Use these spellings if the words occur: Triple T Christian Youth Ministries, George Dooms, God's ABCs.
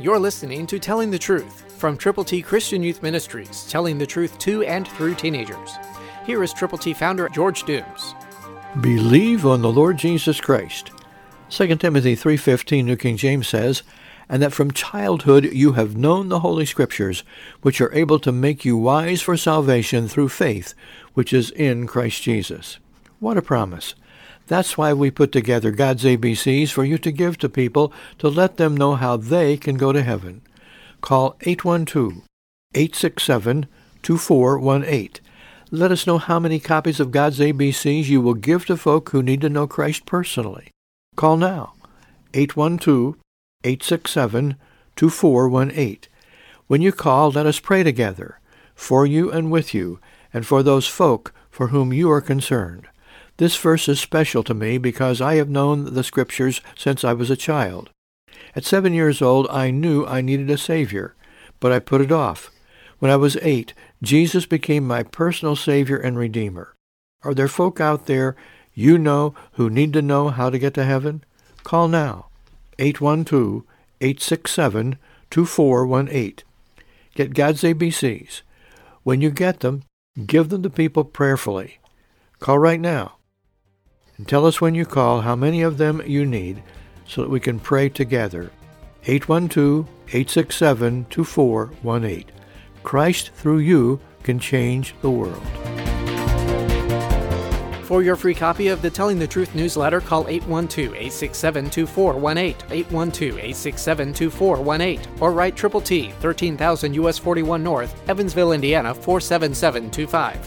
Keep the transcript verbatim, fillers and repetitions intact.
You're listening to Telling the Truth from Triple T Christian Youth Ministries, telling the truth to and through teenagers. Here is Triple T founder George Dooms. Believe on the Lord Jesus Christ. Second Timothy three fifteen, New King James says, "And that from childhood you have known the Holy Scriptures, which are able to make you wise for salvation through faith, which is in Christ Jesus." What a promise. That's why we put together God's A B Cs for you to give to people to let them know how they can go to heaven. Call eight one two, eight six seven, two four one eight. Let us know how many copies of God's A B Cs you will give to folk who need to know Christ personally. Call now, eight one two, eight six seven, two four one eight. When you call, let us pray together, for you and with you, and for those folk for whom you are concerned. This verse is special to me because I have known the Scriptures since I was a child. At seven years old, I knew I needed a Savior, but I put it off. When I was eight, Jesus became my personal Savior and Redeemer. Are there folk out there you know who need to know how to get to heaven? Call now, eight one two, eight six seven, two four one eight. Get God's A B Cs. When you get them, give them to people prayerfully. Call right now. And tell us when you call how many of them you need so that we can pray together. eight one two, eight six seven, two four one eight. Christ through you can change the world. For your free copy of the Telling the Truth newsletter, call eight one two, eight six seven, two four one eight, eight one two, eight six seven, two four one eight, or write Triple T, thirteen thousand U S forty-one North, Evansville, Indiana, four seven seven two five.